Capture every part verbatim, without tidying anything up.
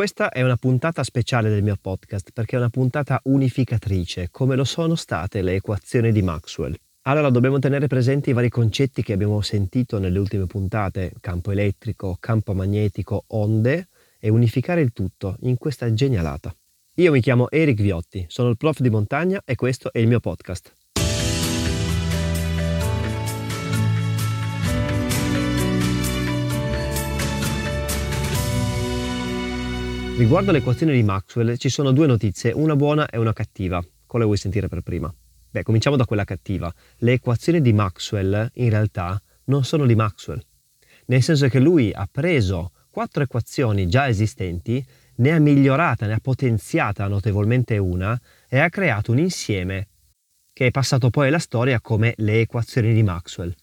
Questa è una puntata speciale del mio podcast perché è una puntata unificatrice, come lo sono state le equazioni di Maxwell. Allora dobbiamo tenere presenti i vari concetti che abbiamo sentito nelle ultime puntate, campo elettrico, campo magnetico, onde, e unificare il tutto in questa genialata. Io mi chiamo Eric Viotti, sono il prof di Montagna e questo è il mio podcast. Riguardo alle equazioni di Maxwell ci sono due notizie, una buona e una cattiva. Quale vuoi sentire per prima? Beh, cominciamo da quella cattiva. Le equazioni di Maxwell in realtà non sono di Maxwell, nel senso che lui ha preso quattro equazioni già esistenti, ne ha migliorata, ne ha potenziata notevolmente una e ha creato un insieme che è passato poi alla storia come le equazioni di Maxwell.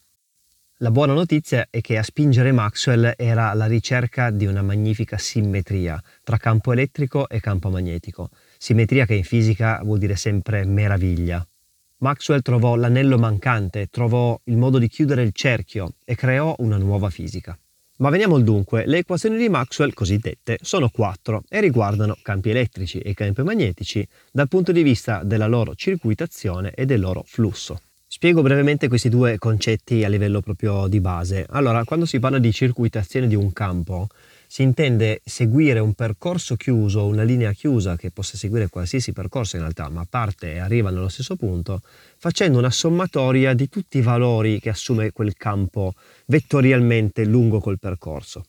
La buona notizia è che a spingere Maxwell era la ricerca di una magnifica simmetria tra campo elettrico e campo magnetico. Simmetria che in fisica vuol dire sempre meraviglia. Maxwell trovò l'anello mancante, trovò il modo di chiudere il cerchio e creò una nuova fisica. Ma veniamo al dunque. Le equazioni di Maxwell, cosiddette, sono quattro e riguardano campi elettrici e campi magnetici dal punto di vista della loro circuitazione e del loro flusso. Spiego brevemente questi due concetti a livello proprio di base. Allora, quando si parla di circuitazione di un campo, si intende seguire un percorso chiuso, una linea chiusa che possa seguire qualsiasi percorso in realtà, ma parte e arriva nello stesso punto, facendo una sommatoria di tutti i valori che assume quel campo vettorialmente lungo col percorso.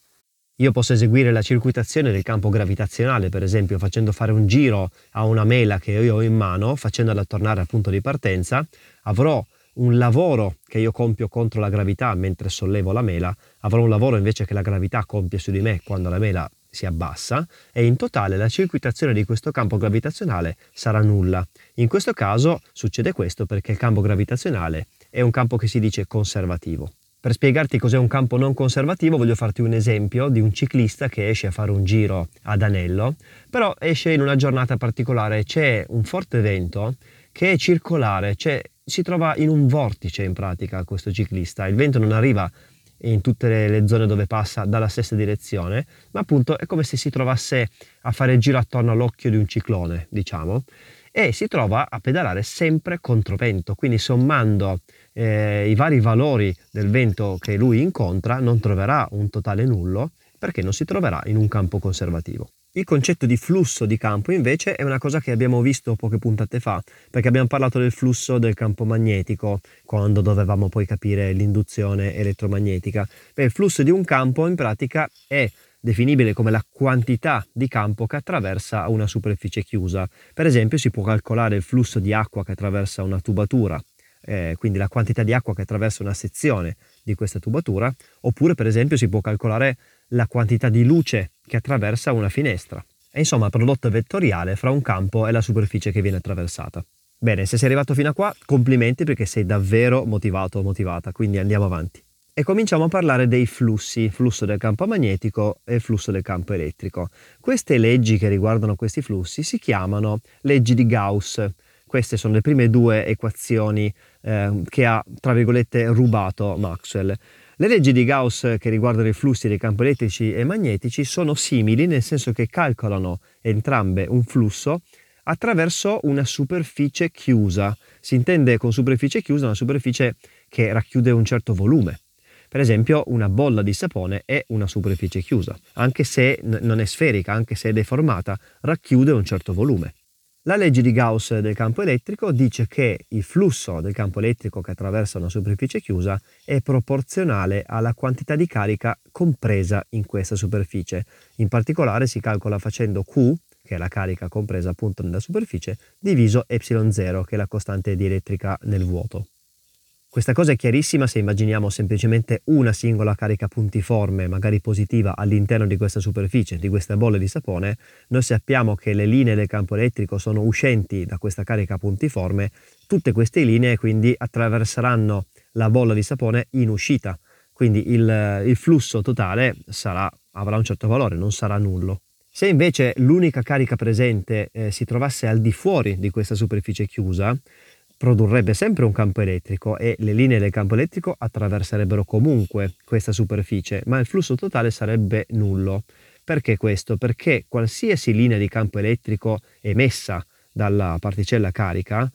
Io posso eseguire la circuitazione del campo gravitazionale, per esempio, facendo fare un giro a una mela che io ho in mano, facendola tornare al punto di partenza. Avrò un lavoro che io compio contro la gravità mentre sollevo la mela, avrò un lavoro invece che la gravità compie su di me quando la mela si abbassa, e in totale la circuitazione di questo campo gravitazionale sarà nulla. In questo caso succede questo perché il campo gravitazionale è un campo che si dice conservativo. Per spiegarti cos'è un campo non conservativo voglio farti un esempio di un ciclista che esce a fare un giro ad anello, però esce in una giornata particolare, c'è un forte vento che è circolare, cioè si trova in un vortice in pratica questo ciclista, il vento non arriva in tutte le zone dove passa dalla stessa direzione, ma appunto è come se si trovasse a fare giro attorno all'occhio di un ciclone, diciamo, e si trova a pedalare sempre controvento, quindi sommando Eh, i vari valori del vento che lui incontra non troverà un totale nullo perché non si troverà in un campo conservativo. Il concetto di flusso di campo invece è una cosa che abbiamo visto poche puntate fa perché abbiamo parlato del flusso del campo magnetico quando dovevamo poi capire l'induzione elettromagnetica. Beh, il flusso di un campo in pratica è definibile come la quantità di campo che attraversa una superficie chiusa. Per esempio si può calcolare il flusso di acqua che attraversa una tubatura, Eh, quindi la quantità di acqua che attraversa una sezione di questa tubatura, oppure per esempio si può calcolare la quantità di luce che attraversa una finestra. E insomma il prodotto vettoriale fra un campo e la superficie che viene attraversata. Bene, se sei arrivato fino a qua, complimenti perché sei davvero motivato o motivata, quindi andiamo avanti. E cominciamo a parlare dei flussi, flusso del campo magnetico e flusso del campo elettrico. Queste leggi che riguardano questi flussi si chiamano leggi di Gauss. Queste sono le prime due equazioni eh, che ha, tra virgolette, rubato Maxwell. Le leggi di Gauss che riguardano i flussi dei campi elettrici e magnetici sono simili, nel senso che calcolano entrambe un flusso attraverso una superficie chiusa. Si intende con superficie chiusa una superficie che racchiude un certo volume. Per esempio una bolla di sapone è una superficie chiusa, anche se n- non è sferica, anche se è deformata, racchiude un certo volume. La legge di Gauss del campo elettrico dice che il flusso del campo elettrico che attraversa una superficie chiusa è proporzionale alla quantità di carica compresa in questa superficie. In particolare si calcola facendo Q, che è la carica compresa appunto nella superficie, diviso epsilon zero, che è la costante dielettrica nel vuoto. Questa cosa è chiarissima se immaginiamo semplicemente una singola carica puntiforme, magari positiva, all'interno di questa superficie, di questa bolla di sapone. Noi sappiamo che le linee del campo elettrico sono uscenti da questa carica puntiforme, tutte queste linee quindi attraverseranno la bolla di sapone in uscita, quindi il, il flusso totale sarà, avrà un certo valore, non sarà nullo. Se invece l'unica carica presente eh, si trovasse al di fuori di questa superficie chiusa, produrrebbe sempre un campo elettrico e le linee del campo elettrico attraverserebbero comunque questa superficie, ma il flusso totale sarebbe nullo. Perché questo? Perché qualsiasi linea di campo elettrico emessa dalla particella carica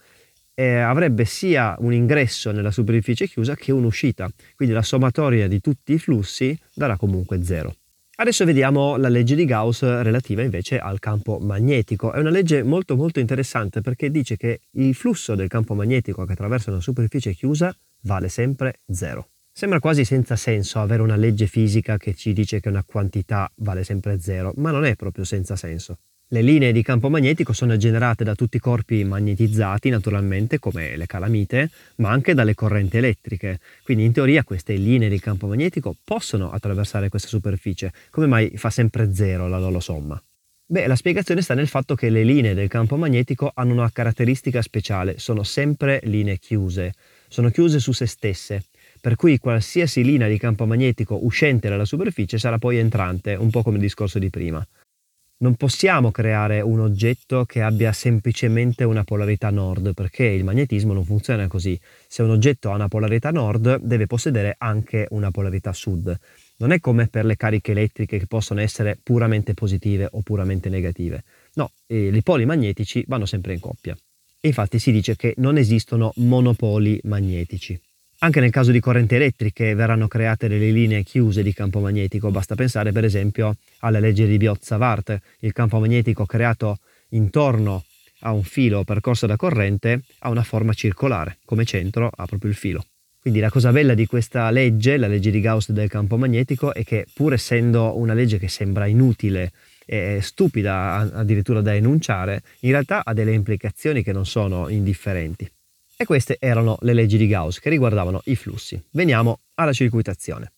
eh, avrebbe sia un ingresso nella superficie chiusa che un'uscita, quindi la sommatoria di tutti i flussi darà comunque zero. Adesso vediamo la legge di Gauss relativa invece al campo magnetico. È una legge molto molto interessante perché dice che il flusso del campo magnetico che attraversa una superficie chiusa vale sempre zero. Sembra quasi senza senso avere una legge fisica che ci dice che una quantità vale sempre zero, ma non è proprio senza senso. Le linee di campo magnetico sono generate da tutti i corpi magnetizzati, naturalmente, come le calamite, ma anche dalle correnti elettriche. Quindi in teoria queste linee di campo magnetico possono attraversare questa superficie. Come mai fa sempre zero la loro somma? Beh, la spiegazione sta nel fatto che le linee del campo magnetico hanno una caratteristica speciale, sono sempre linee chiuse, sono chiuse su se stesse. Per cui qualsiasi linea di campo magnetico uscente dalla superficie sarà poi entrante, un po' come il discorso di prima. Non possiamo creare un oggetto che abbia semplicemente una polarità nord, perché il magnetismo non funziona così. Se un oggetto ha una polarità nord, deve possedere anche una polarità sud. Non è come per le cariche elettriche che possono essere puramente positive o puramente negative. No, i poli magnetici vanno sempre in coppia. Infatti si dice che non esistono monopoli magnetici. Anche nel caso di correnti elettriche verranno create delle linee chiuse di campo magnetico, basta pensare per esempio alla legge di Biot-Savart, il campo magnetico creato intorno a un filo percorso da corrente ha una forma circolare, come centro ha proprio il filo. Quindi la cosa bella di questa legge, la legge di Gauss del campo magnetico, è che pur essendo una legge che sembra inutile e stupida addirittura da enunciare, in realtà ha delle implicazioni che non sono indifferenti. E queste erano le leggi di Gauss che riguardavano i flussi. Veniamo alla circuitazione.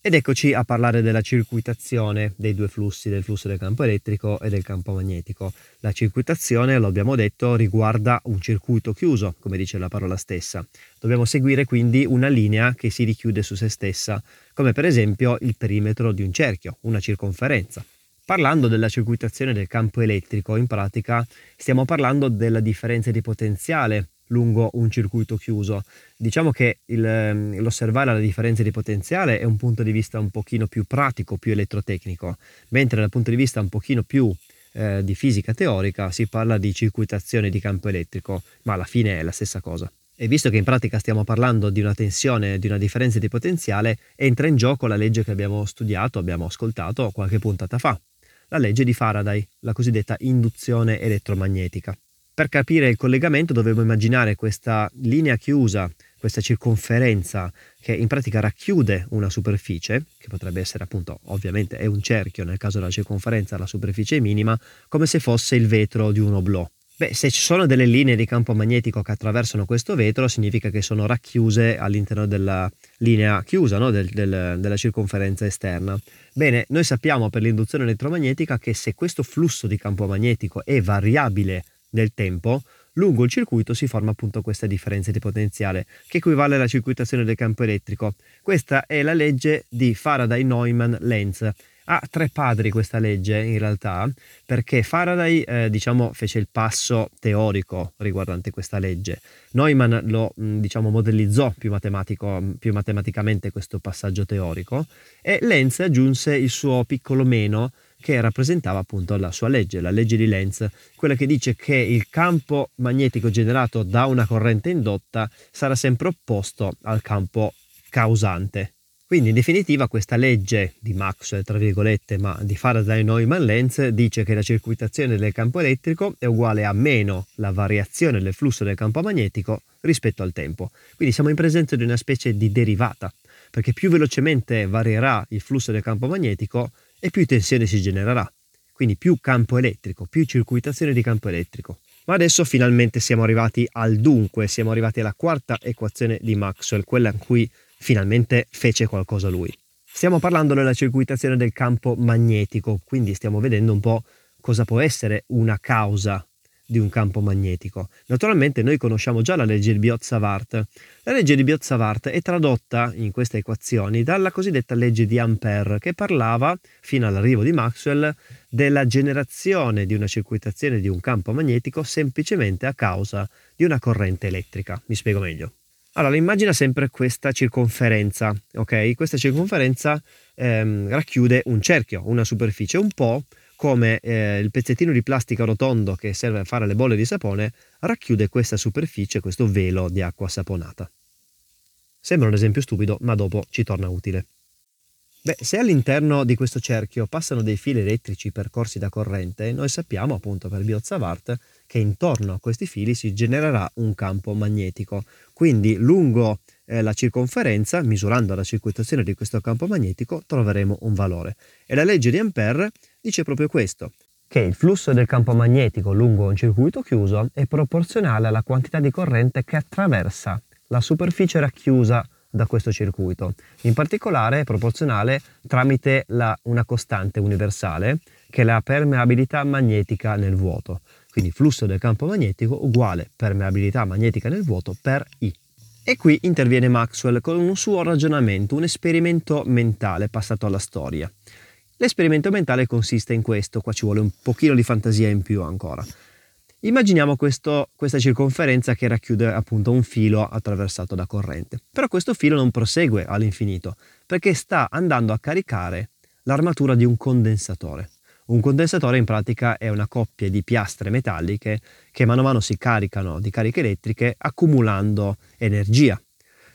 Ed eccoci a parlare della circuitazione dei due flussi, del flusso del campo elettrico e del campo magnetico. La circuitazione, lo abbiamo detto, riguarda un circuito chiuso, come dice la parola stessa. Dobbiamo seguire quindi una linea che si richiude su se stessa, come per esempio il perimetro di un cerchio, una circonferenza. Parlando della circuitazione del campo elettrico, in pratica stiamo parlando della differenza di potenziale lungo un circuito chiuso. Diciamo che il, l'osservare la differenza di potenziale è un punto di vista un pochino più pratico, più elettrotecnico, mentre dal punto di vista un pochino più eh, di fisica teorica si parla di circuitazione di campo elettrico, ma alla fine è la stessa cosa. E visto che in pratica stiamo parlando di una tensione, di una differenza di potenziale, entra in gioco la legge che abbiamo studiato, abbiamo ascoltato qualche puntata fa, la legge di Faraday, la cosiddetta induzione elettromagnetica. Per capire il collegamento dovremmo immaginare questa linea chiusa, questa circonferenza che in pratica racchiude una superficie, che potrebbe essere appunto, ovviamente è un cerchio, nel caso della circonferenza la superficie è minima, come se fosse il vetro di un oblò. Beh, se ci sono delle linee di campo magnetico che attraversano questo vetro, significa che sono racchiuse all'interno della linea chiusa, no? del, del, della circonferenza esterna. Bene, noi sappiamo per l'induzione elettromagnetica che se questo flusso di campo magnetico è variabile nel tempo, lungo il circuito si forma appunto questa differenza di potenziale che equivale alla circuitazione del campo elettrico. Questa è la legge di Faraday, Neumann, Lenz. Ha tre padri questa legge in realtà, perché Faraday eh, diciamo fece il passo teorico riguardante questa legge. Neumann lo mh, diciamo modellizzò più matematico, più matematicamente questo passaggio teorico, e Lenz aggiunse il suo piccolo meno che rappresentava appunto la sua legge, la legge di Lenz, quella che dice che il campo magnetico generato da una corrente indotta sarà sempre opposto al campo causante. Quindi in definitiva questa legge di Maxwell, tra virgolette, ma di Faraday, Neumann, Lenz, dice che la circuitazione del campo elettrico è uguale a meno la variazione del flusso del campo magnetico rispetto al tempo. Quindi siamo in presenza di una specie di derivata, perché più velocemente varierà il flusso del campo magnetico, e più tensione si genererà, quindi più campo elettrico, più circuitazione di campo elettrico. Ma adesso finalmente siamo arrivati al dunque, siamo arrivati alla quarta equazione di Maxwell, quella in cui finalmente fece qualcosa lui. Stiamo parlando della circuitazione del campo magnetico, quindi stiamo vedendo un po' cosa può essere una causa di un campo magnetico. Naturalmente noi conosciamo già la legge di Biot-Savart. La legge di Biot-Savart è tradotta in queste equazioni dalla cosiddetta legge di Ampère, che parlava, fino all'arrivo di Maxwell, della generazione di una circuitazione di un campo magnetico semplicemente a causa di una corrente elettrica. Mi spiego meglio. Allora, immagina sempre questa circonferenza, ok? Questa circonferenza ehm, racchiude un cerchio, una superficie, un po' come eh, il pezzettino di plastica rotondo che serve a fare le bolle di sapone racchiude questa superficie, questo velo di acqua saponata. Sembra un esempio stupido, ma dopo ci torna utile. Beh, se all'interno di questo cerchio passano dei fili elettrici percorsi da corrente, noi sappiamo appunto per Biot-Savart che intorno a questi fili si genererà un campo magnetico. Quindi lungo eh, la circonferenza, misurando la circuitazione di questo campo magnetico, troveremo un valore. E la legge di Ampère dice proprio questo, che il flusso del campo magnetico lungo un circuito chiuso è proporzionale alla quantità di corrente che attraversa la superficie racchiusa da questo circuito, in particolare è proporzionale tramite la, una costante universale che è la permeabilità magnetica nel vuoto, quindi flusso del campo magnetico uguale permeabilità magnetica nel vuoto per I. E qui interviene Maxwell con un suo ragionamento, un esperimento mentale passato alla storia. L'esperimento mentale consiste in questo, qua ci vuole un pochino di fantasia in più ancora. Immaginiamo questo, questa circonferenza che racchiude appunto un filo attraversato da corrente. Però questo filo non prosegue all'infinito, perché sta andando a caricare l'armatura di un condensatore. Un condensatore in pratica è una coppia di piastre metalliche che mano a mano si caricano di cariche elettriche accumulando energia.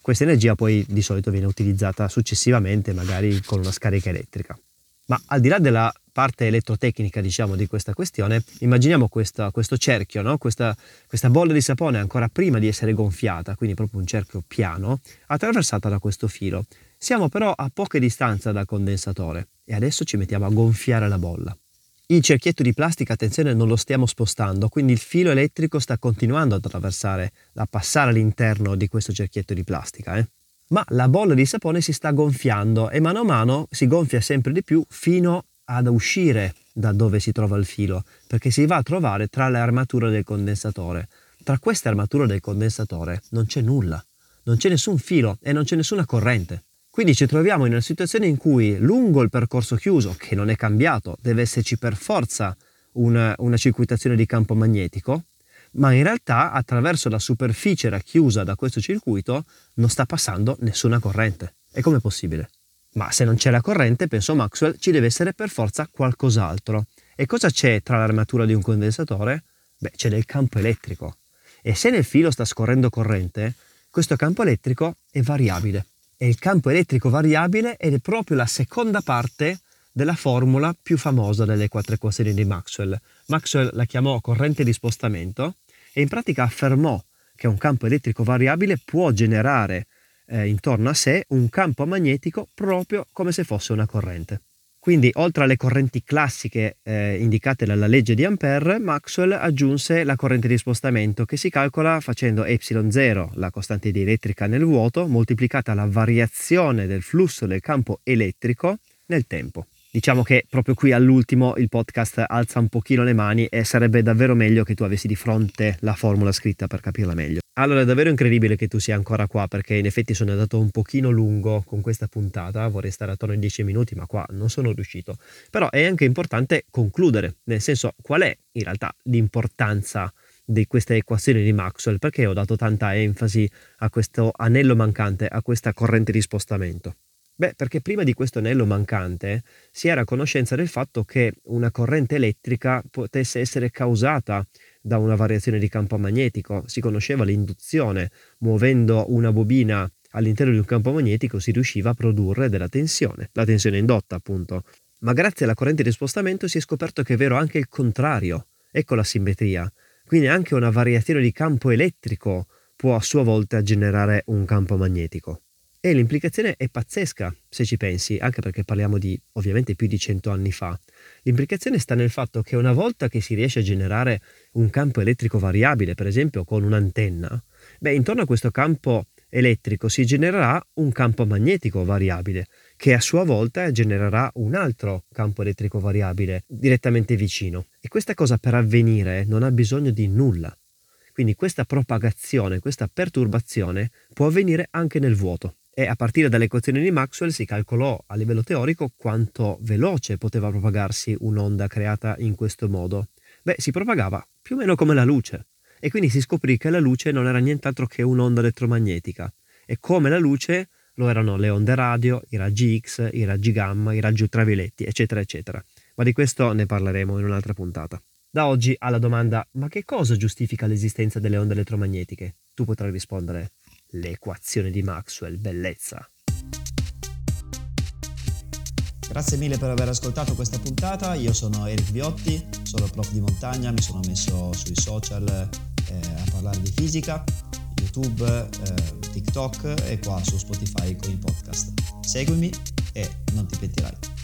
Questa energia poi di solito viene utilizzata successivamente, magari con una scarica elettrica. Ma al di là della parte elettrotecnica, diciamo, di questa questione, immaginiamo questa, questo cerchio, no? questa, questa bolla di sapone ancora prima di essere gonfiata, quindi proprio un cerchio piano, attraversata da questo filo. Siamo però a poca distanza dal condensatore e adesso ci mettiamo a gonfiare la bolla. Il cerchietto di plastica, attenzione, non lo stiamo spostando, quindi il filo elettrico sta continuando ad attraversare, a passare all'interno di questo cerchietto di plastica, eh? Ma la bolla di sapone si sta gonfiando e mano a mano si gonfia sempre di più fino ad uscire da dove si trova il filo, perché si va a trovare tra le armature del condensatore. Tra queste armature del condensatore non c'è nulla, non c'è nessun filo e non c'è nessuna corrente. Quindi ci troviamo in una situazione in cui lungo il percorso chiuso, che non è cambiato, deve esserci per forza una, una circuitazione di campo magnetico, ma in realtà attraverso la superficie racchiusa da questo circuito non sta passando nessuna corrente. E com'è possibile? Ma se non c'è la corrente, pensò Maxwell, ci deve essere per forza qualcos'altro. E cosa c'è tra l'armatura di un condensatore? Beh, c'è del campo elettrico. E se nel filo sta scorrendo corrente, questo campo elettrico è variabile. E il campo elettrico variabile ed è proprio la seconda parte della formula più famosa delle quattro equazioni di Maxwell. Maxwell la chiamò corrente di spostamento e in pratica affermò che un campo elettrico variabile può generare eh, intorno a sé un campo magnetico proprio come se fosse una corrente. Quindi oltre alle correnti classiche eh, indicate dalla legge di Ampère, Maxwell aggiunse la corrente di spostamento che si calcola facendo epsilon zero, la costante dielettrica nel vuoto, moltiplicata la variazione del flusso del campo elettrico nel tempo. Diciamo che proprio qui all'ultimo il podcast alza un pochino le mani e sarebbe davvero meglio che tu avessi di fronte la formula scritta per capirla meglio. Allora è davvero incredibile che tu sia ancora qua, perché in effetti sono andato un pochino lungo con questa puntata, vorrei stare attorno ai dieci minuti ma qua non sono riuscito. Però è anche importante concludere, nel senso qual è in realtà l'importanza di queste equazioni di Maxwell, perché ho dato tanta enfasi a questo anello mancante, a questa corrente di spostamento. Beh, perché prima di questo anello mancante si era a conoscenza del fatto che una corrente elettrica potesse essere causata da una variazione di campo magnetico. Si conosceva l'induzione, muovendo una bobina all'interno di un campo magnetico si riusciva a produrre della tensione, la tensione indotta appunto. Ma grazie alla corrente di spostamento si è scoperto che è vero anche il contrario, ecco la simmetria. Quindi anche una variazione di campo elettrico può a sua volta generare un campo magnetico. E l'implicazione è pazzesca, se ci pensi, anche perché parliamo di ovviamente più di cento anni fa. L'implicazione sta nel fatto che una volta che si riesce a generare un campo elettrico variabile, per esempio con un'antenna, beh, intorno a questo campo elettrico si genererà un campo magnetico variabile, che a sua volta genererà un altro campo elettrico variabile direttamente vicino. E questa cosa per avvenire non ha bisogno di nulla. Quindi questa propagazione, questa perturbazione può avvenire anche nel vuoto. E a partire dalle equazioni di Maxwell si calcolò a livello teorico quanto veloce poteva propagarsi un'onda creata in questo modo. Beh, si propagava più o meno come la luce. e quindi si scoprì che la luce non era nient'altro che un'onda elettromagnetica, e come la luce lo erano le onde radio, i raggi X, i raggi gamma, i raggi ultravioletti, eccetera eccetera, ma di questo ne parleremo in un'altra puntata. Da oggi alla domanda "ma che cosa giustifica l'esistenza delle onde elettromagnetiche?" tu potrai rispondere: l'equazione di Maxwell, bellezza. Grazie mille per aver ascoltato questa puntata. Io sono Eric Viotti, sono Prof di Montagna, mi sono messo sui social eh, a parlare di fisica, YouTube, eh, TikTok e qua su Spotify con i podcast. Seguimi e non ti pentirai.